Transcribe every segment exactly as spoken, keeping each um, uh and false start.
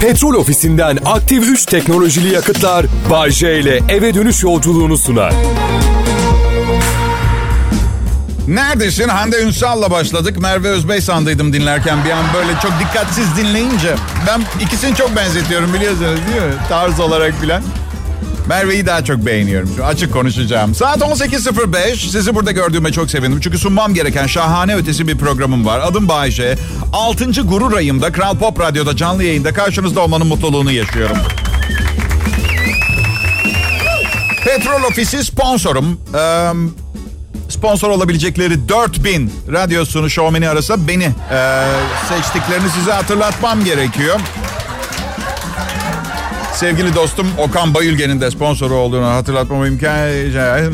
Petrol Ofisi'nden aktif üç teknolojili yakıtlar Bay C ile eve dönüş yolculuğunu sunar. Neredesin? Hande Ünsal'la başladık. Merve Özbey sandıydım dinlerken, bir an böyle çok dikkatsiz dinleyince. Ben ikisini çok benzetiyorum, biliyorsunuz değil mi? Tarz olarak bilen. Merve'yi daha çok beğeniyorum. Şu açık konuşacağım. Saat on sekiz sıfır beş. Sizi burada gördüğüme çok sevindim. Çünkü sunmam gereken şahane ötesi bir programım var. Adım Bayşe. altıncı gurur ayımda Kral Pop Radyo'da canlı yayında karşınızda olmanın mutluluğunu yaşıyorum. Petrol Ofisi sponsorum. Ee, sponsor olabilecekleri dört bin radyosunu şovmeni arasında beni e, seçtiklerini size hatırlatmam gerekiyor. Sevgili dostum Okan Bayülgen'in de sponsoru olduğunu hatırlatmama imkanı...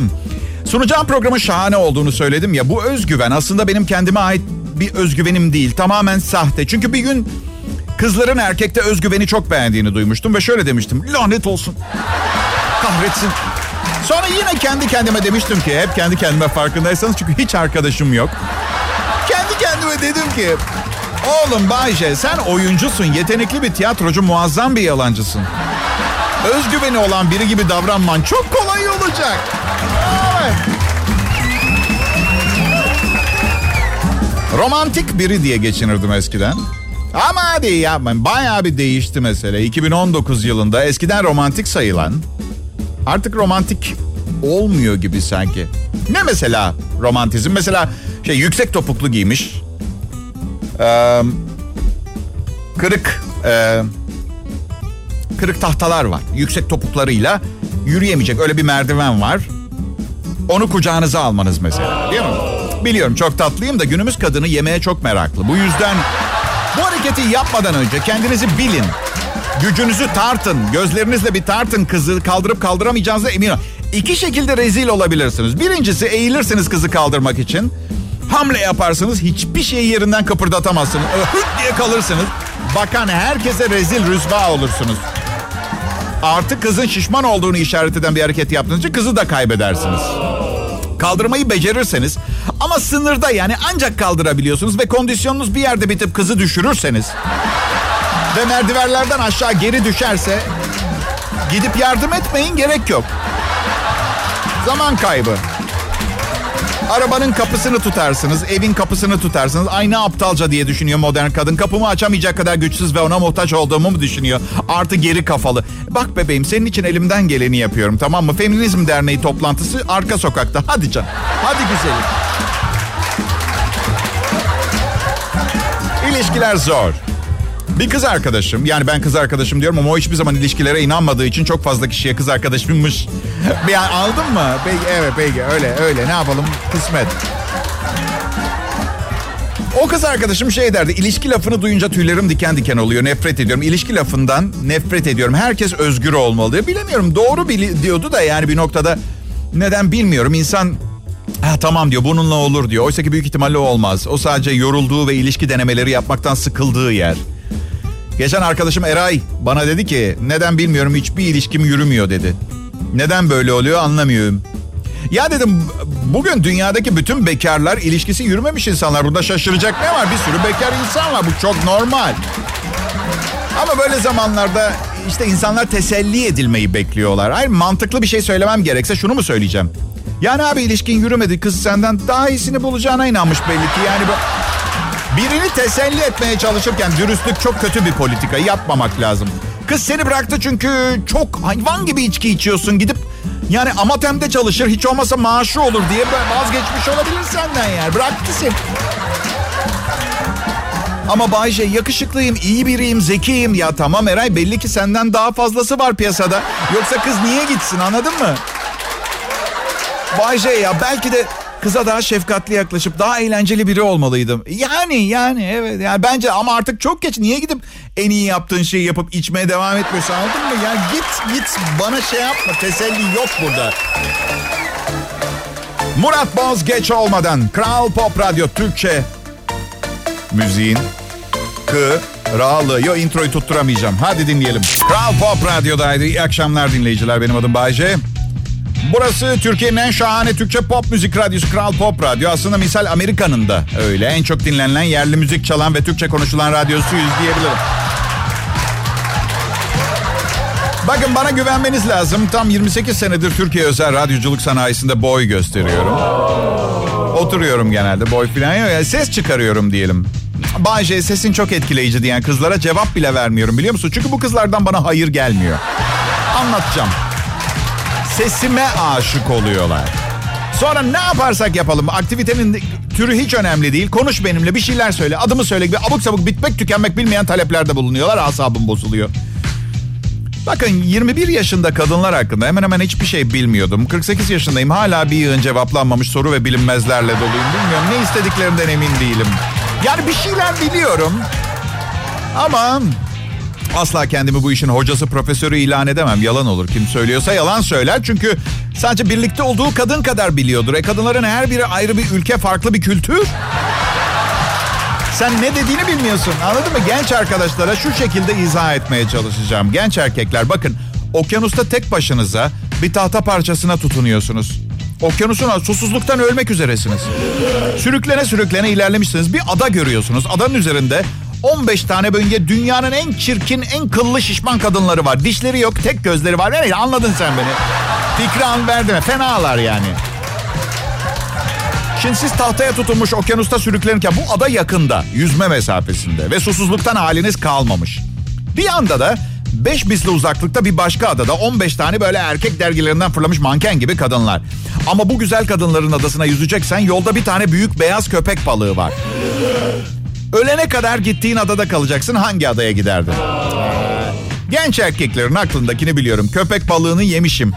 Sunacağım programın şahane olduğunu söyledim ya, bu özgüven aslında benim kendime ait bir özgüvenim değil. Tamamen sahte. Çünkü bir gün kızların erkekte özgüveni çok beğendiğini duymuştum ve şöyle demiştim. Lanet olsun. Kahretsin. Sonra yine kendi kendime demiştim ki, hep kendi kendime farkındaysanız çünkü hiç arkadaşım yok. Kendi kendime dedim ki... Oğlum Bayşe, sen oyuncusun, yetenekli bir tiyatrocu, muazzam bir yalancısın. Özgüveni olan biri gibi davranman çok kolay olacak. Evet. Romantik biri diye geçinirdim eskiden. Ama hadi yapmayın, bayağı bir değişti mesele. iki bin on dokuz yılında eskiden romantik sayılan, artık romantik olmuyor gibi sanki. Ne mesela romantizm? Mesela şey, yüksek topuklu giymiş... Ee, kırık e, kırık tahtalar var. Yüksek topuklarıyla yürüyemeyecek öyle bir merdiven var. Onu kucağınıza almanız mesela, değil mi? Biliyorum çok tatlıyım da günümüz kadını yemeğe çok meraklı. Bu yüzden bu hareketi yapmadan önce kendinizi bilin. Gücünüzü tartın. Gözlerinizle bir tartın kızı. Kaldırıp kaldıramayacağınıza emin olun. İki şekilde rezil olabilirsiniz. Birincisi, eğilirsiniz kızı kaldırmak için. Hamle yaparsınız, hiçbir şeyi yerinden kıpırdatamazsınız. Hıt diye kalırsınız. Bakan herkese rezil rüsva olursunuz. Artık kızın şişman olduğunu işaret eden bir hareket yaptığınız için kızı da kaybedersiniz. Kaldırmayı becerirseniz ama sınırda, yani ancak kaldırabiliyorsunuz ve kondisyonunuz bir yerde bitip kızı düşürürseniz ve merdivenlerden aşağı geri düşerse gidip yardım etmeyin, gerek yok. Zaman kaybı. Arabanın kapısını tutarsınız, evin kapısını tutarsınız. Ay ne aptalca diye düşünüyor modern kadın. Kapımı açamayacak kadar güçsüz ve ona muhtaç olduğumu mu düşünüyor? Artı geri kafalı. Bak bebeğim, senin için elimden geleni yapıyorum, tamam mı? Feminizm Derneği toplantısı arka sokakta. Hadi canım, hadi güzelim. İlişkiler zor. Bir kız arkadaşım, yani ben kız arkadaşım diyorum ama o hiçbir zaman ilişkilere inanmadığı için çok fazla kişiye kız arkadaşımmış. Yani aldın mı? Peki, evet peki, öyle öyle, ne yapalım, kısmet. O kız arkadaşım şey derdi, ilişki lafını duyunca tüylerim diken diken oluyor, nefret ediyorum. İlişki lafından nefret ediyorum, herkes özgür olmalı diye. Bilemiyorum, doğru bili- diyordu da yani bir noktada, neden bilmiyorum, insan... Ha, tamam diyor, bununla olur diyor. Oysa ki büyük ihtimalle o olmaz. O sadece yorulduğu ve ilişki denemeleri yapmaktan sıkıldığı yer. Geçen arkadaşım Eray bana dedi ki, neden bilmiyorum hiçbir ilişkim yürümüyor dedi. Neden böyle oluyor anlamıyorum. Ya dedim, bugün dünyadaki bütün bekarlar ilişkisi yürümemiş insanlar. Burada şaşıracak ne var? Bir sürü bekar insan var, bu çok normal. Ama böyle zamanlarda işte insanlar teselli edilmeyi bekliyorlar. Hayır, mantıklı bir şey söylemem gerekse şunu mu söyleyeceğim? Yani abi ilişkin yürümedi, kız senden daha iyisini bulacağına inanmış belli ki. Yani bu... Birini teselli etmeye çalışırken dürüstlük çok kötü bir politika. Yapmamak lazım. Kız seni bıraktı çünkü çok hayvan gibi içki içiyorsun. Gidip yani Amatem'de çalışır, hiç olmasa maaşı olur diye vazgeçmiş olabilir senden yani. Bıraktı seni. Ama Bayşe, yakışıklıyım, iyi biriyim, zekiyim. Ya tamam Eray, belli ki senden daha fazlası var piyasada. Yoksa kız niye gitsin, anladın mı? Bayşe ya, belki de... Kıza daha şefkatli yaklaşıp daha eğlenceli biri olmalıydım. Yani yani evet. Yani bence ama artık çok geç. Niye gidip en iyi yaptığın şeyi yapıp içmeye devam etmiyorsun, anladın mı? Yani git git bana şey yapma. Teselli yok burada. Murat Boz geç olmadan. Kral Pop Radyo Türkçe. Müziğin kralı. Yo, introyu tutturamayacağım. Hadi dinleyelim. Kral Pop Radyo'daydı. İyi akşamlar dinleyiciler. Benim adım Bayce. Burası Türkiye'nin en şahane Türkçe pop müzik radyosu Kral Pop Radyo. Aslında misal Amerika'nın da öyle. En çok dinlenilen yerli müzik çalan ve Türkçe konuşulan radyosuyuz diyebilirim. Bakın bana güvenmeniz lazım. Tam yirmi sekiz senedir Türkiye özel radyoculuk sanayisinde boy gösteriyorum. Oturuyorum genelde, boy falan yok. Yani ses çıkarıyorum diyelim. Bay C sesin çok etkileyici diyen kızlara cevap bile vermiyorum biliyor musun? Çünkü bu kızlardan bana hayır gelmiyor. Anlatacağım. Sesime aşık oluyorlar. Sonra ne yaparsak yapalım. Aktivitenin türü hiç önemli değil. Konuş benimle, bir şeyler söyle, adımı söyle gibi abuk sabuk bitmek tükenmek bilmeyen taleplerde bulunuyorlar. Asabım bozuluyor. Bakın yirmi bir yaşında kadınlar hakkında hemen hemen hiçbir şey bilmiyordum. kırk sekiz yaşındayım. Hala bir yığın cevaplanmamış soru ve bilinmezlerle doluyum. Bilmiyorum. Ne istediklerimden emin değilim. Yani bir şeyler biliyorum. Ama asla kendimi bu işin hocası, profesörü ilan edemem. Yalan olur. Kim söylüyorsa yalan söyler. Çünkü sadece birlikte olduğu kadın kadar biliyordur. E kadınların her biri ayrı bir ülke, farklı bir kültür. Sen ne dediğini bilmiyorsun. Anladın mı? Genç arkadaşlara şu şekilde izah etmeye çalışacağım. Genç erkekler, bakın okyanusta tek başınıza bir tahta parçasına tutunuyorsunuz. Okyanusun susuzluktan ölmek üzeresiniz. Sürüklene sürüklene ilerlemişsiniz. Bir ada görüyorsunuz. Adanın üzerinde on beş tane bölge dünyanın en çirkin, en kıllı şişman kadınları var. Dişleri yok, tek gözleri var. Yani anladın sen beni. Fikri an verdim. Fenalar yani. Şimdi siz tahtaya tutunmuş okyanusta sürüklenirken bu ada yakında, yüzme mesafesinde ve susuzluktan haliniz kalmamış. Bir anda da beş misli uzaklıkta bir başka adada on beş tane böyle erkek dergilerinden fırlamış manken gibi kadınlar. Ama bu güzel kadınların adasına yüzeceksen yolda bir tane büyük beyaz köpek balığı var. Ölene kadar gittiğin adada kalacaksın, hangi adaya giderdin? Genç erkeklerin aklındakini biliyorum. Köpek balığını yemişim.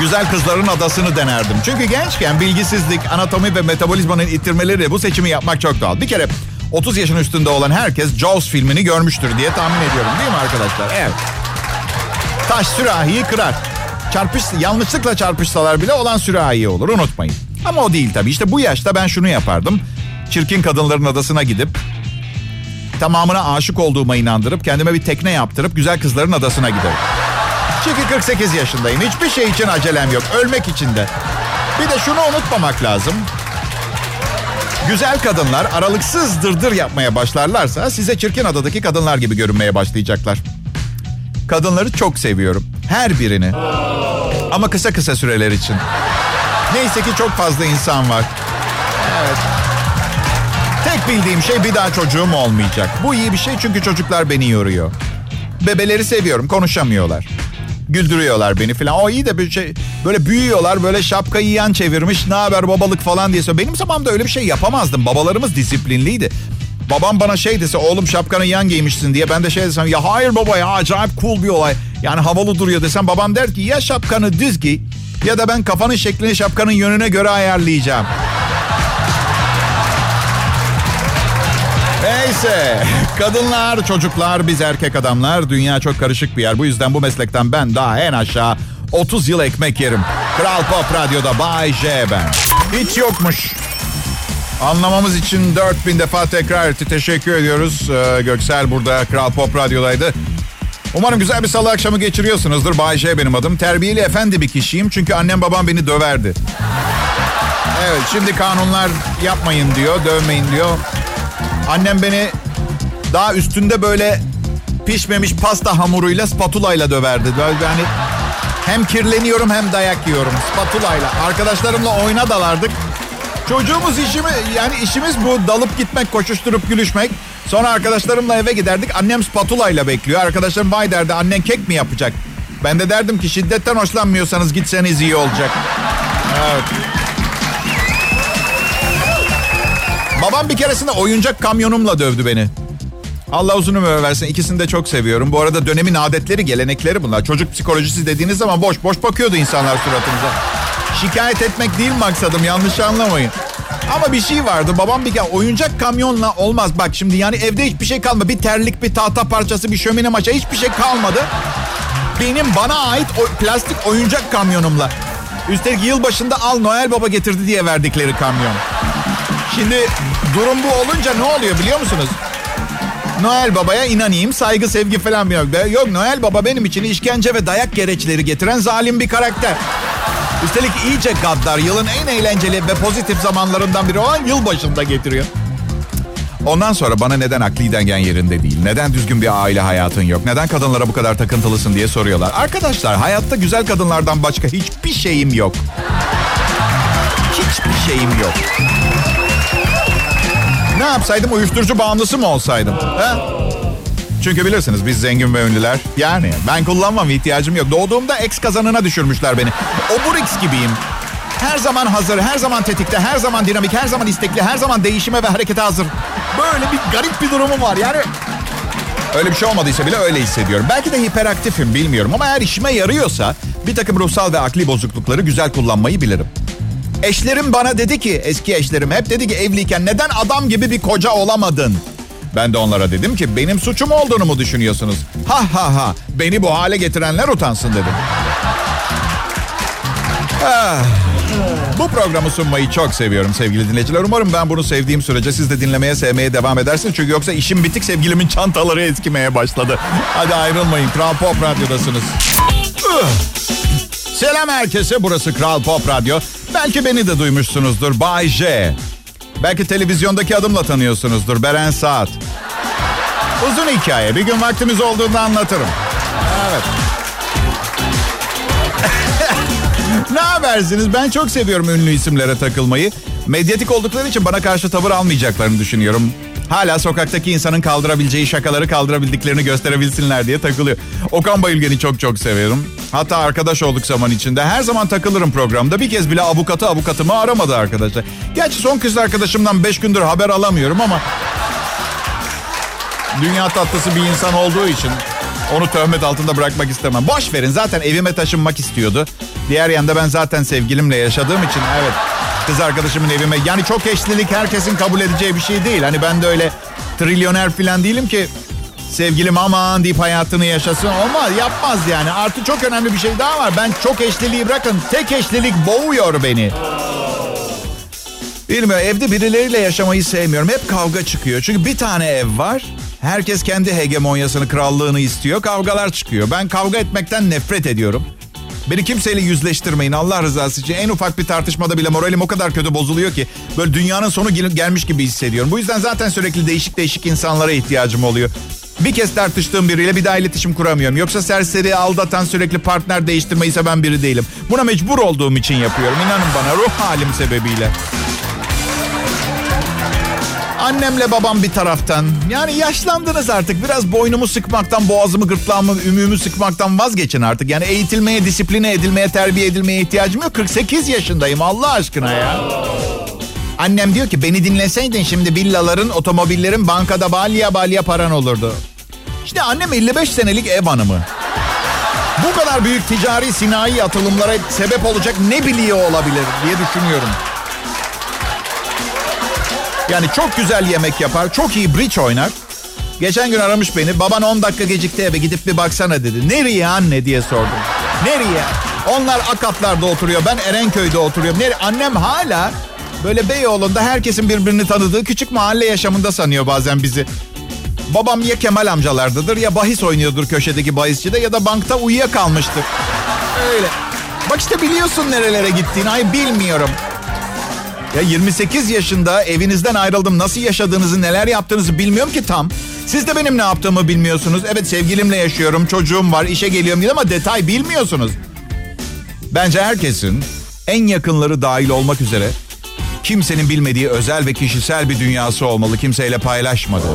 Güzel kızların adasını denerdim. Çünkü gençken bilgisizlik, anatomi ve metabolizmanın ittirmeleriyle bu seçimi yapmak çok doğal. Bir kere otuz yaşın üstünde olan herkes Jaws filmini görmüştür diye tahmin ediyorum. Değil mi arkadaşlar? Evet. Taş sürahiyi kırar. Çarpış, yanlışlıkla çarpışsalar bile olan sürahi olur. Unutmayın. Ama o değil tabii. İşte bu yaşta ben şunu yapardım. Çirkin kadınların adasına gidip tamamına aşık olduğuma inandırıp kendime bir tekne yaptırıp güzel kızların adasına giderim. Çünkü kırk sekiz yaşındayım. Hiçbir şey için acelem yok. Ölmek için de. Bir de şunu unutmamak lazım. Güzel kadınlar aralıksız dırdır yapmaya başlarlarsa size çirkin adadaki kadınlar gibi görünmeye başlayacaklar. Kadınları çok seviyorum. Her birini. Ama kısa kısa süreler için. Neyse ki çok fazla insan var. Evet. Tek bildiğim şey bir daha çocuğum olmayacak. Bu iyi bir şey çünkü çocuklar beni yoruyor. Bebeleri seviyorum. Konuşamıyorlar. Güldürüyorlar beni falan. O iyi de bir şey, böyle büyüyorlar, böyle şapkayı yan çevirmiş, ne haber babalık falan diye söylüyor. Benim zamanımda öyle bir şey yapamazdım. Babalarımız disiplinliydi. Babam bana şey dese, oğlum şapkanı yan giymişsin diye, ben de şey desem, ya hayır baba ya, acayip cool bir olay. Yani havalı duruyor desem, babam der ki ya şapkanı düz giy ya da ben kafanın şeklini şapkanın yönüne göre ayarlayacağım. Neyse, kadınlar, çocuklar, biz erkek adamlar, dünya çok karışık bir yer. Bu yüzden bu meslekten ben daha en aşağı otuz yıl ekmek yerim. Kral Pop Radyo'da Bay J ben. Hiç yokmuş. Anlamamız için dört bin defa tekrar etti. Teşekkür ediyoruz. Ee, Göksel burada Kral Pop Radyo'daydı. Umarım güzel bir salı akşamı geçiriyorsunuzdur. Bay J benim adım. Terbiyeli efendi bir kişiyim çünkü annem babam beni döverdi. Evet, şimdi kanunlar yapmayın diyor, dövmeyin diyor. Annem beni daha üstünde böyle pişmemiş pasta hamuruyla, spatulayla döverdi. Böyle hani hem kirleniyorum hem dayak yiyorum spatulayla. Arkadaşlarımla oyuna dalardık. Çocuğumuz işimi, yani işimiz bu, dalıp gitmek, koşuşturup gülüşmek. Sonra arkadaşlarımla eve giderdik. Annem spatulayla bekliyor. Arkadaşlarım vay derdi, annen kek mi yapacak? Ben de derdim ki şiddetten hoşlanmıyorsanız gitseniz iyi olacak. Evet. Babam bir keresinde oyuncak kamyonumla dövdü beni. Allah uzun ömür versin. İkisini de çok seviyorum. Bu arada dönemin adetleri, gelenekleri bunlar. Çocuk psikolojisi dediğiniz zaman boş boş bakıyordu insanlar suratımıza. Şikayet etmek değil maksadım, yanlış anlamayın. Ama bir şey vardı. Babam bir kere oyuncak kamyonla olmaz. Bak şimdi yani evde hiçbir şey kalmadı. Bir terlik, bir tahta parçası, bir şömine maşa, hiçbir şey kalmadı. Benim bana ait o plastik oyuncak kamyonumla. Üstelik yılbaşında al Noel Baba getirdi diye verdikleri kamyon. Şimdi durum bu olunca ne oluyor biliyor musunuz? Noel Baba'ya inanayım, saygı sevgi falan yok. Yok, Noel Baba benim için işkence ve dayak gereçleri getiren zalim bir karakter. Üstelik iyice gaddar, yılın en eğlenceli ve pozitif zamanlarından biri olan yılbaşında getiriyor. Ondan sonra bana neden akli dengen yerinde değil, neden düzgün bir aile hayatın yok, neden kadınlara bu kadar takıntılısın diye soruyorlar. Arkadaşlar, hayatta güzel kadınlardan başka hiçbir şeyim yok. Hiçbir şeyim yok. Ne yapsaydım, uyuşturucu bağımlısı mı olsaydım? He? Çünkü bilirsiniz biz zengin ve ünlüler. Yani ben kullanmam, ihtiyacım yok. Doğduğumda eks kazanına düşürmüşler beni. Oburiks gibiyim. Her zaman hazır, her zaman tetikte, her zaman dinamik, her zaman istekli, her zaman değişime ve harekete hazır. Böyle bir garip bir durumum var yani. Öyle bir şey olmadıysa bile öyle hissediyorum. Belki de hiperaktifim, bilmiyorum, ama eğer işime yarıyorsa bir takım ruhsal ve akli bozuklukları güzel kullanmayı bilirim. Eşlerim bana dedi ki, eski eşlerim hep dedi ki evliyken neden adam gibi bir koca olamadın? Ben de onlara dedim ki benim suçum olduğunu mu düşünüyorsunuz? Ha ha ha, beni bu hale getirenler utansın dedim. Ah, bu programı sunmayı çok seviyorum sevgili dinleyiciler. Umarım ben bunu sevdiğim sürece siz de dinlemeye, sevmeye devam edersiniz. Çünkü yoksa işim bitik, sevgilimin çantaları eskimeye başladı. Hadi ayrılmayın, Kral Pop Radyo'dasınız. Selam herkese, burası Kral Pop Radyo. Belki beni de duymuşsunuzdur, Bay J. Belki televizyondaki adımla tanıyorsunuzdur, Beren Saat. Uzun hikaye, bir gün vaktimiz olduğunda anlatırım. Evet. Ne habersiniz? Ben çok seviyorum ünlü isimlere takılmayı. Medyatik oldukları için bana karşı tavır almayacaklarını düşünüyorum. Hala sokaktaki insanın kaldırabileceği şakaları kaldırabildiklerini gösterebilsinler diye takılıyor. Okan Bayülgen'i çok çok seviyorum. Hatta arkadaş olduk zaman içinde. Her zaman takılırım programda. Bir kez bile avukatı avukatımı aramadı arkadaşlar. Gerçi son kız arkadaşımdan beş gündür haber alamıyorum ama... dünya tatlısı bir insan olduğu için onu töhmet altında bırakmak istemem. Boş verin, zaten evime taşınmak istiyordu. Diğer yanda ben zaten sevgilimle yaşadığım için evet... kız arkadaşımın evime. Yani çok eşlilik herkesin kabul edeceği bir şey değil. Hani ben de öyle trilyoner falan değilim ki sevgilim aman deyip hayatını yaşasın. Olmaz, yapmaz yani. Artı çok önemli bir şey daha var. Ben çok eşliliği bırakın, tek eşlilik boğuyor beni. Bilmiyorum, evde birileriyle yaşamayı sevmiyorum. Hep kavga çıkıyor. Çünkü bir tane ev var. Herkes kendi hegemonyasını, krallığını istiyor. Kavgalar çıkıyor. Ben kavga etmekten nefret ediyorum. Beni kimseyle yüzleştirmeyin Allah rızası için. En ufak bir tartışmada bile moralim o kadar kötü bozuluyor ki böyle dünyanın sonu gelmiş gibi hissediyorum. Bu yüzden zaten sürekli değişik değişik insanlara ihtiyacım oluyor. Bir kez tartıştığım biriyle bir daha iletişim kuramıyorum. Yoksa serseri, aldatan, sürekli partner değiştirmeyi seven biri değilim. Buna mecbur olduğum için yapıyorum. İnanın bana, ruh halim sebebiyle. Annemle babam bir taraftan. Yani yaşlandınız artık. Biraz boynumu sıkmaktan, boğazımı, gırtlağımı, ümüğümü sıkmaktan vazgeçin artık. Yani eğitilmeye, disipline edilmeye, terbiye edilmeye ihtiyacım yok. kırk sekiz yaşındayım Allah aşkına ya. Annem diyor ki beni dinleseydin şimdi villaların, otomobillerin, bankada balya balya paran olurdu. İşte annem elli beş senelik ev hanımı. Bu kadar büyük ticari, sinayi atılımlara sebep olacak ne biliyor olabilir diye düşünüyorum. Yani çok güzel yemek yapar, çok iyi bridge oynar. Geçen gün aramış beni, baban on dakika gecikti eve, gidip bir baksana dedi. Nereye anne diye sordum. Nereye? Onlar Akatlar'da oturuyor, ben Erenköy'de oturuyorum. Nereye? Annem hala böyle Beyoğlu'nda herkesin birbirini tanıdığı küçük mahalle yaşamında sanıyor bazen bizi. Babam ya Kemal amcalardadır, ya bahis oynuyordur köşedeki bahisçide, ya da bankta uyuyakalmıştır. Öyle. Bak işte biliyorsun nerelere gittiğini. Ay bilmiyorum. Ya yirmi sekiz yaşında evinizden ayrıldım. Nasıl yaşadığınızı, neler yaptığınızı bilmiyorum ki tam. Siz de benim ne yaptığımı bilmiyorsunuz. Evet, sevgilimle yaşıyorum, çocuğum var, işe geliyorum diye ama detay bilmiyorsunuz. Bence herkesin, en yakınları dahil olmak üzere, kimsenin bilmediği özel ve kişisel bir dünyası olmalı. Kimseyle paylaşmadı.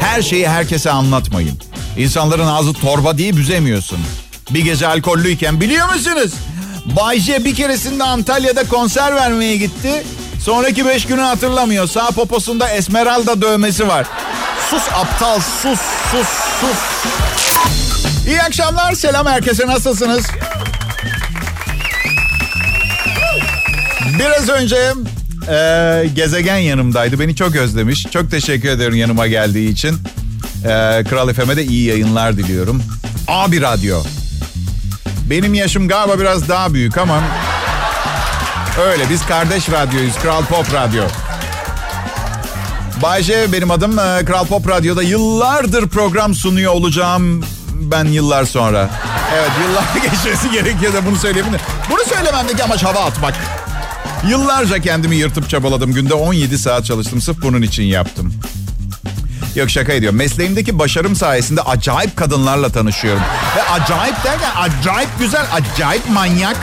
Her şeyi herkese anlatmayın. İnsanların ağzı torba diye büzemiyorsun. Bir gece alkollüyken biliyor musunuz? Bay C bir keresinde Antalya'da konser vermeye gitti. Sonraki beş günü hatırlamıyor. Sağ poposunda Esmeralda dövmesi var. Sus aptal, sus, sus, sus. İyi akşamlar, selam herkese, nasılsınız? Biraz önce e, gezegen yanımdaydı. Beni çok özlemiş. Çok teşekkür ederim yanıma geldiği için. E, Kral F M'e de iyi yayınlar diliyorum. Abi Radyo. Benim yaşım galiba biraz daha büyük ama öyle, biz kardeş radyoyuz, Kral Pop Radyo. Bay J benim adım. Kral Pop Radyo'da yıllardır program sunuyor olacağım ben, yıllar sonra. Evet, yıllar geçmesi gerekiyor da bunu söyleyebilirim. Bunu söylememdeki amaç hava atmak. Yıllarca kendimi yırtıp çabaladım. Günde on yedi saat çalıştım. Sırf bunun için yaptım. Yok, şaka ediyorum. Mesleğimdeki başarım sayesinde acayip kadınlarla tanışıyorum. Ve acayip derken acayip güzel, acayip manyak.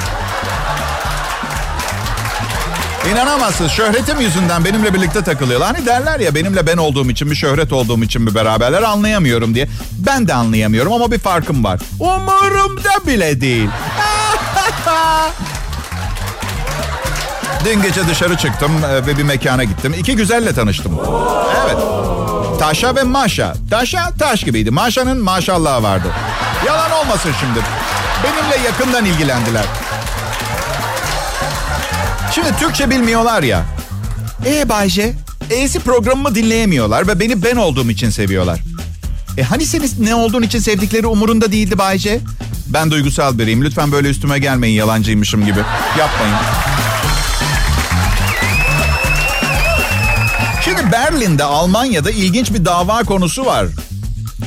İnanamazsınız. Şöhretim yüzünden benimle birlikte takılıyorlar. Hani derler ya, benimle ben olduğum için mi, şöhret olduğum için mi beraberler, anlayamıyorum diye. Ben de anlayamıyorum ama bir farkım var. Umurumda bile değil. Dün gece dışarı çıktım ve bir mekana gittim. İki güzelle tanıştım. Evet. Taşa ve Maşa. Taşa taş gibiydi. Maşa'nın maşallahı vardı. Yalan olmasın şimdi. Benimle yakından ilgilendiler. Şimdi Türkçe bilmiyorlar ya. E Bay C, E'si programımı dinleyemiyorlar ve beni ben olduğum için seviyorlar. E hani senin ne olduğun için sevdikleri umurunda değildi Bay C? Ben duygusal biriyim. Lütfen böyle üstüme gelmeyin, yalancıymışım gibi. Yapmayın. Şimdi Berlin'de, Almanya'da ilginç bir dava konusu var.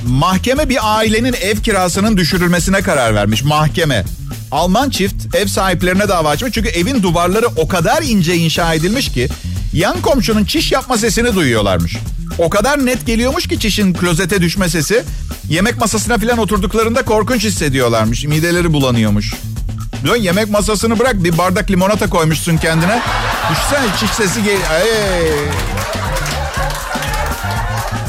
Mahkeme bir ailenin ev kirasının düşürülmesine karar vermiş. Mahkeme. Alman çift ev sahiplerine dava açmış çünkü evin duvarları o kadar ince inşa edilmiş ki yan komşunun çiş yapma sesini duyuyorlarmış. O kadar net geliyormuş ki çişin klozete düşme sesi, yemek masasına falan oturduklarında korkunç hissediyorlarmış. Mideleri bulanıyormuş. Dön yemek masasını bırak, bir bardak limonata koymuşsun kendine. Düşsene çiş sesi geliyor.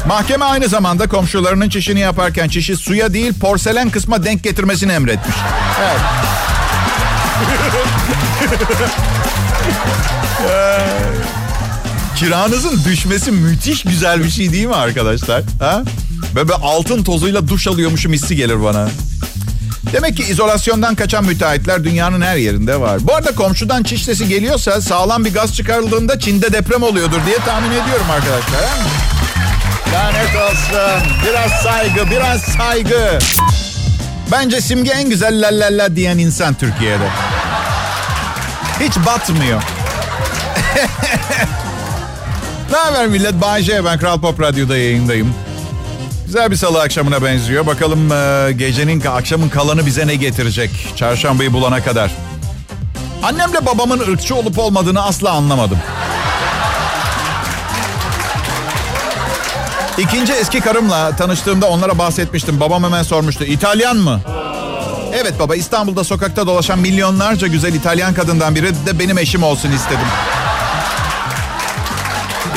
Mahkeme aynı zamanda komşularının çişini yaparken çişi suya değil porselen kısma denk getirmesini emretmiş. Evet. Kiranızın düşmesi müthiş güzel bir şey değil mi arkadaşlar? Ha? Böyle altın tozuyla duş alıyormuşum hissi gelir bana. Demek ki izolasyondan kaçan müteahhitler dünyanın her yerinde var. Bu arada komşudan çiş sesi geliyorsa sağlam bir gaz çıkarıldığında Çin'de deprem oluyordur diye tahmin ediyorum arkadaşlar. Ha? Lanet olsun. Biraz saygı, biraz saygı. Bence Simge en güzel la la la diyen insan Türkiye'de. Hiç batmıyor. Ne haber millet? Bay J, ben Kral Pop Radyo'da yayındayım. Güzel bir salı akşamına benziyor. Bakalım gecenin, akşamın kalanı bize ne getirecek? Çarşambayı bulana kadar. Annemle babamın ırkçı olup olmadığını asla anlamadım. İkinci eski karımla tanıştığımda onlara bahsetmiştim. Babam hemen sormuştu. İtalyan mı? Evet baba, İstanbul'da sokakta dolaşan milyonlarca güzel İtalyan kadından biri de benim eşim olsun istedim.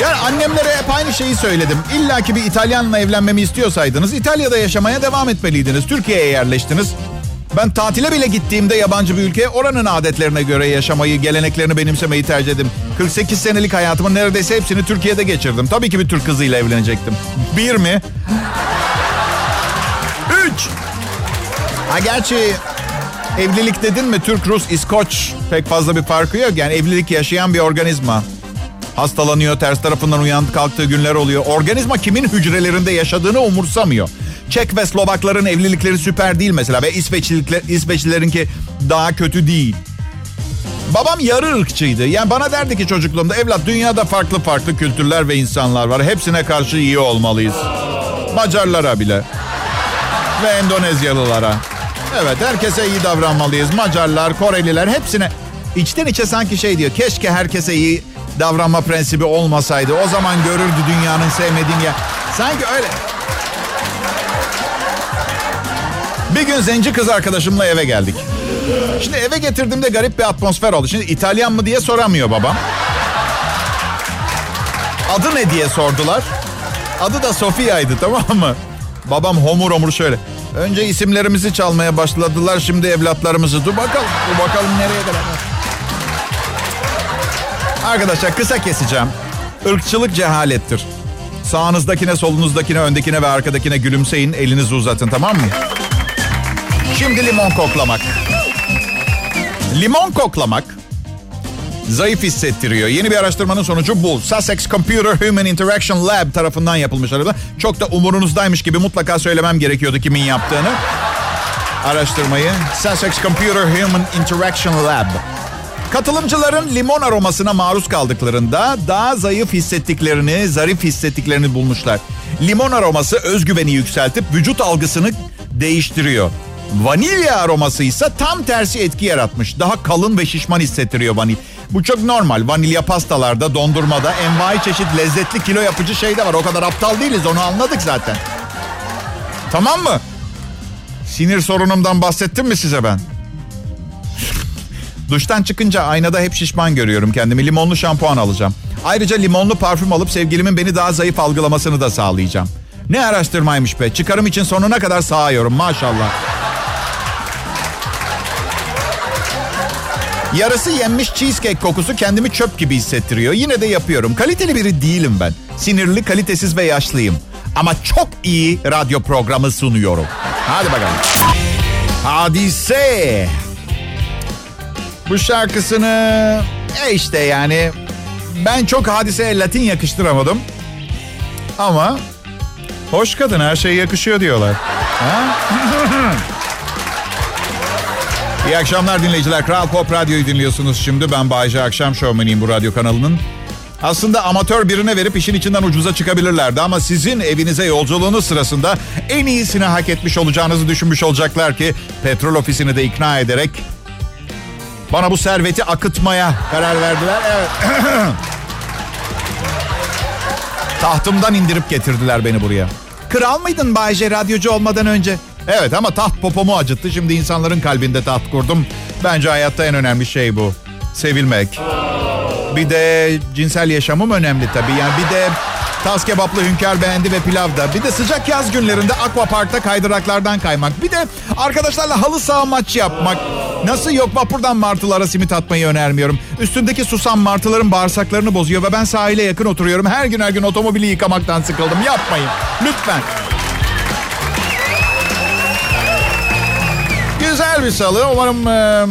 Yani annemlere hep aynı şeyi söyledim. İlla ki bir İtalyanla evlenmemi istiyorsaydınız İtalya'da yaşamaya devam etmeliydiniz. Türkiye'ye yerleştiniz. Ben tatile bile gittiğimde yabancı bir ülkeye oranın adetlerine göre yaşamayı, geleneklerini benimsemeyi tercih ettim. kırk sekiz senelik hayatımın neredeyse hepsini Türkiye'de geçirdim. Tabii ki bir Türk kızıyla evlenecektim. Bir mi? Üç. Ha gerçi evlilik dedin mi Türk, Rus, İskoç pek fazla bir farkı yok. Yani evlilik yaşayan bir organizma. Hastalanıyor, ters tarafından uyanıp kalktığı günler oluyor. Organizma kimin hücrelerinde yaşadığını umursamıyor. Çek ve Slovakların evlilikleri süper değil mesela ve İsveçlilerinki daha kötü değil. Babam yarı ırkçıydı. Yani bana derdi ki çocukluğumda, evlat dünyada farklı farklı kültürler ve insanlar var. Hepsine karşı iyi olmalıyız. Macarlara bile. Ve Endonezyalılara. Evet, herkese iyi davranmalıyız. Macarlar, Koreliler, hepsine. İçten içe sanki şey diyor. Keşke herkese iyi davranma prensibi olmasaydı. O zaman görürdü dünyanın sevmediğini ya. Sanki öyle. Bir gün zenci kız arkadaşımla eve geldik. Şimdi eve getirdiğimde garip bir atmosfer oldu. Şimdi İtalyan mı diye soramıyor babam. Adı ne diye sordular. Adı da Sofia'ydı, tamam mı? Babam homur homur şöyle. Önce isimlerimizi çalmaya başladılar. Şimdi evlatlarımızı. Dur bakalım. Dur bakalım nereye kadar. Arkadaşlar kısa keseceğim. Irkçılık cehalettir. Sağınızdakine, solunuzdakine, öndekine ve arkadakine gülümseyin. Elinizi uzatın, tamam mı? Şimdi limon koklamak. Limon koklamak zayıf hissettiriyor. Yeni bir araştırmanın sonucu bu. Sussex Computer Human Interaction Lab tarafından yapılmış arada. Çok da umurunuzdaymış gibi mutlaka söylemem gerekiyordu kimin yaptığını. Araştırmayı. Sussex Computer Human Interaction Lab. Katılımcıların limon aromasına maruz kaldıklarında daha zayıf hissettiklerini, zarif hissettiklerini bulmuşlar. Limon aroması özgüveni yükseltip vücut algısını değiştiriyor. Vanilya aroması ise tam tersi etki yaratmış. Daha kalın ve şişman hissettiriyor vanilya. Bu çok normal. Vanilya pastalarda, dondurmada envai çeşit lezzetli kilo yapıcı şey de var. O kadar aptal değiliz, onu anladık zaten. Tamam mı? Sinir sorunumdan bahsettim mi size ben? Duştan çıkınca aynada hep şişman görüyorum kendimi. Limonlu şampuan alacağım. Ayrıca limonlu parfüm alıp sevgilimin beni daha zayıf algılamasını da sağlayacağım. Ne araştırmaymış be. Çıkarım için sonuna kadar sağıyorum maşallah. Yarısı yenmiş cheesecake kokusu kendimi çöp gibi hissettiriyor. Yine de yapıyorum. Kaliteli biri değilim ben. Sinirli, kalitesiz ve yaşlıyım. Ama çok iyi radyo programı sunuyorum. Hadi bakalım. Hadise. Bu şarkısını... E işte yani... Ben çok Hadise'ye Latin yakıştıramadım. Ama... Hoş kadın, her şeye yakışıyor diyorlar. Ha? İyi akşamlar dinleyiciler. Kral Pop Radyo'yu dinliyorsunuz şimdi. Ben Bay C, akşam şovmeniyim bu radyo kanalının. Aslında amatör birine verip işin içinden ucuza çıkabilirlerdi. Ama sizin evinize yolculuğunuz sırasında en iyisini hak etmiş olacağınızı düşünmüş olacaklar ki... Petrol Ofisi'ni de ikna ederek... Bana bu serveti akıtmaya karar verdiler. Evet. Tahtımdan indirip getirdiler beni buraya. Kral mıydın Bay C radyocu olmadan önce? Evet ama taht popomu acıttı. Şimdi insanların kalbinde taht kurdum. Bence hayatta en önemli şey bu. Sevilmek. Bir de cinsel yaşamım önemli tabii. Yani bir de tas kebaplı hünkâr beğendi ve pilavda. Bir de sıcak yaz günlerinde akvaparkta kaydıraklardan kaymak. Bir de arkadaşlarla halı saha maçı yapmak. Nasıl yok, vapurdan martılara simit atmayı önermiyorum. Üstündeki susam martıların bağırsaklarını bozuyor ve ben sahile yakın oturuyorum. Her gün her gün otomobili yıkamaktan sıkıldım. Yapmayın lütfen. Güzel bir salı. Umarım e,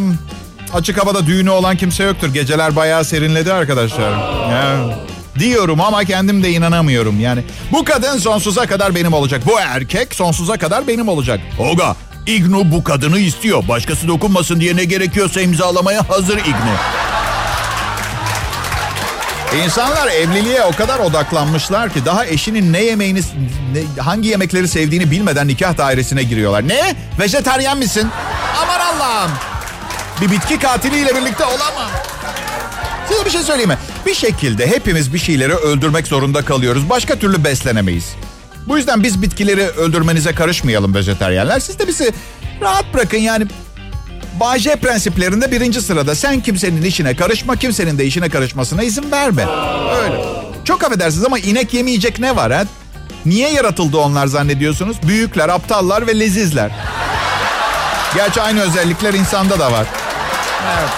açık havada düğünü olan kimse yoktur. Geceler bayağı serinledi arkadaşlar. Evet. Diyorum ama kendim de inanamıyorum yani. Bu kadın sonsuza kadar benim olacak. Bu erkek sonsuza kadar benim olacak. Oga, İgnu bu kadını istiyor. Başkası dokunmasın diye ne gerekiyorsa imzalamaya hazır İgnu. İnsanlar evliliğe o kadar odaklanmışlar ki daha eşinin ne yemeğini, ne, hangi yemekleri sevdiğini bilmeden nikah dairesine giriyorlar. Ne? Vejetaryen misin? Aman Allah'ım. Bir bitki katiliyle birlikte olamam. Size bir şey söyleyeyim mi? Bir şekilde hepimiz bir şeyleri öldürmek zorunda kalıyoruz. Başka türlü beslenemeyiz. Bu yüzden biz bitkileri öldürmenize karışmayalım vejetaryenler. Siz de bizi rahat bırakın yani. Bay C prensiplerinde birinci sırada. Sen kimsenin işine karışma, kimsenin de işine karışmasına izin verme. Öyle. Çok affedersiniz ama inek yemeyecek ne var ha? Niye yaratıldı onlar zannediyorsunuz? Büyükler, aptallar ve lezizler. Gerçi aynı özellikler insanda da var. Evet.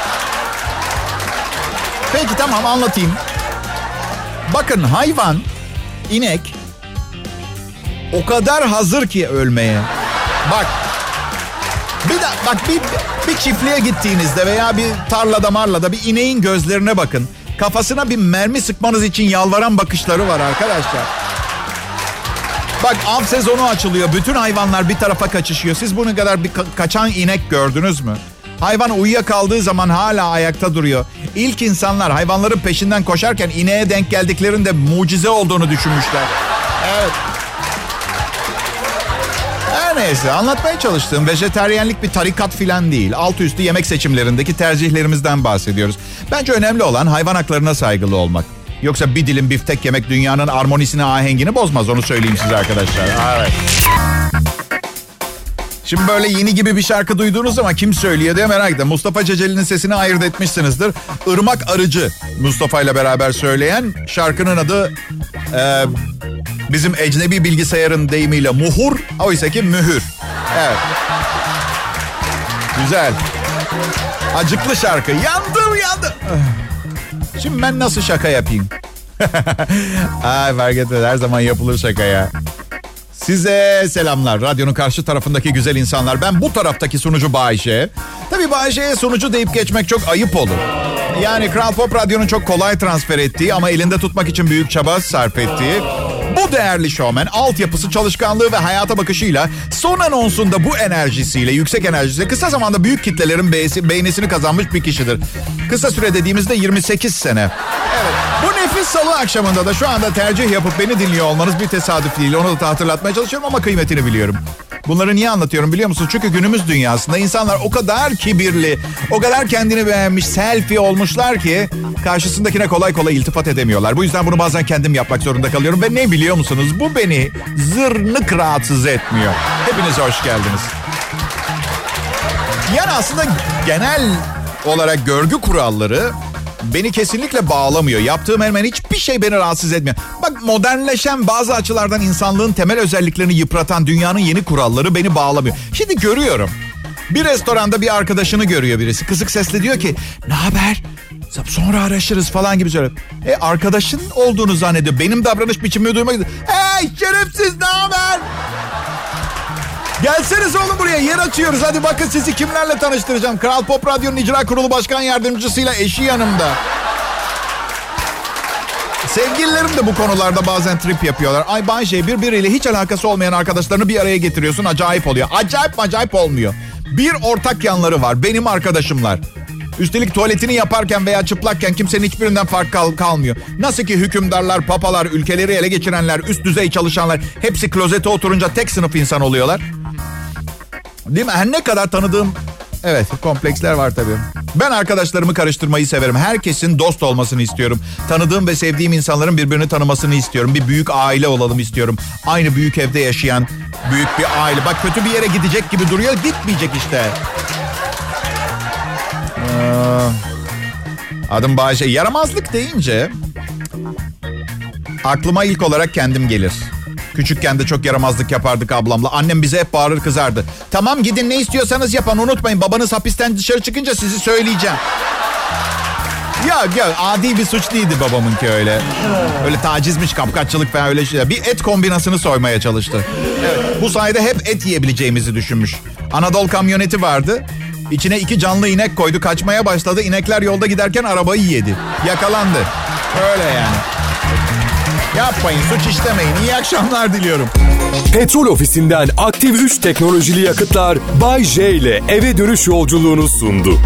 Peki tamam, anlatayım. Bakın hayvan, inek o kadar hazır ki ölmeye. Bak bir de, bak bir, bir çiftliğe gittiğinizde veya bir tarlada marlada bir ineğin gözlerine bakın. Kafasına bir mermi sıkmanız için yalvaran bakışları var arkadaşlar. Bak av sezonu açılıyor. Bütün hayvanlar bir tarafa kaçışıyor. Siz bunun kadar bir ka- kaçan inek gördünüz mü? Hayvan uyuyakaldığı zaman hala ayakta duruyor. İlk insanlar hayvanların peşinden koşarken ineğe denk geldiklerinde mucize olduğunu düşünmüşler. Evet. Her neyse, anlatmaya çalıştığım vejetaryenlik bir tarikat filan değil. Altı üstü yemek seçimlerindeki tercihlerimizden bahsediyoruz. Bence önemli olan hayvan haklarına saygılı olmak. Yoksa bir dilim biftek yemek dünyanın armonisini, ahengini bozmaz, onu söyleyeyim size arkadaşlar. Evet. Şimdi böyle yeni gibi bir şarkı duyduğunuz zaman kim söylüyor diye merak ediyorum. Mustafa Ceceli'nin sesini ayırt etmişsinizdir. Irmak Arıcı Mustafa ile beraber söyleyen şarkının adı e, bizim ecnebi bilgisayarın deyimiyle muhur. Oysa ki mühür. Evet. Güzel. Acıklı şarkı. Yandım yandım. Şimdi ben nasıl şaka yapayım? Ay fark etmez, her zaman yapılır şaka ya. Size selamlar. Radyonun karşı tarafındaki güzel insanlar. Ben bu taraftaki sunucu Bayşe. Tabii Bayşe'ye sunucu deyip geçmek çok ayıp olur. Yani Kral Pop Radyo'nun çok kolay transfer ettiği ama elinde tutmak için büyük çaba sarf ettiği bu değerli şovmen altyapısı, çalışkanlığı ve hayata bakışıyla son anonsunda bu enerjisiyle, yüksek enerjisiyle kısa zamanda büyük kitlelerin beğenisini kazanmış bir kişidir. Kısa süre dediğimizde yirmi sekiz sene. Evet. Bu nefis salı akşamında da şu anda tercih yapıp beni dinliyor olmanız bir tesadüf değil. Onu da hatırlatmaya çalışıyorum ama kıymetini biliyorum. Bunları niye anlatıyorum biliyor musunuz? Çünkü günümüz dünyasında insanlar o kadar kibirli, o kadar kendini beğenmiş, selfie olmuşlar ki karşısındakine kolay kolay iltifat edemiyorlar. Bu yüzden bunu bazen kendim yapmak zorunda kalıyorum. Ve ne biliyor musunuz? Bu beni zırnık rahatsız etmiyor. Hepiniz hoş geldiniz. Yani aslında genel olarak görgü kuralları beni kesinlikle bağlamıyor. Yaptığım hemen hiçbir şey beni rahatsız etmiyor. Bak, modernleşen bazı açılardan insanlığın temel özelliklerini yıpratan dünyanın yeni kuralları beni bağlamıyor. Şimdi görüyorum. Bir restoranda bir arkadaşını görüyor birisi. Kısık sesle diyor ki, ne haber? Sonra araşırız falan gibi söylüyor. E arkadaşın olduğunu zannediyor. Benim davranış biçimimi duymak istiyor. Hey şerefsiz, ne haber? Gelseniz oğlum buraya, yer açıyoruz. Hadi bakın sizi kimlerle tanıştıracağım. Kral Pop Radyo'nun icra kurulu başkan yardımcısıyla eşi yanımda. Sevgililerim de bu konularda bazen trip yapıyorlar. Ay Bay C, birbiriyle hiç alakası olmayan arkadaşlarını bir araya getiriyorsun. Acayip oluyor. Acayip acayip olmuyor. Bir ortak yanları var. Benim arkadaşımlar. Üstelik tuvaletini yaparken veya çıplakken kimsenin hiçbirinden fark kal- kalmıyor. Nasıl ki hükümdarlar, papalar, ülkeleri ele geçirenler, üst düzey çalışanlar hepsi klozete oturunca tek sınıf insan oluyorlar. Değil mi? Her ne kadar tanıdığım... Evet, kompleksler var tabii. Ben arkadaşlarımı karıştırmayı severim. Herkesin dost olmasını istiyorum. Tanıdığım ve sevdiğim insanların birbirini tanımasını istiyorum. Bir büyük aile olalım istiyorum. Aynı büyük evde yaşayan büyük bir aile. Bak, kötü bir yere gidecek gibi duruyor. Gitmeyecek işte. Adım Bayşe. Yaramazlık deyince aklıma ilk olarak kendim gelir. Küçükken de çok yaramazlık yapardık ablamla. Annem bize hep bağırır kızardı. Tamam gidin, ne istiyorsanız yapın, unutmayın. Babanız hapisten dışarı çıkınca sizi söyleyeceğim. Ya, ya adi bir suç değildi babamınki öyle. Öyle tacizmiş, kapkaççılık falan öyle şeyler. Bir et kombinasını soymaya çalıştı. Evet, bu sayede hep et yiyebileceğimizi düşünmüş. Anadolu kamyoneti vardı. İçine iki canlı inek koydu. Kaçmaya başladı. İnekler yolda giderken arabayı yedi. Yakalandı. Öyle yani. Yapmayın, suç işlemeyin. İyi akşamlar diliyorum. Petrol Ofisi'nden aktif üç teknolojili yakıtlar Bay J ile eve dönüş yolculuğunu sundu.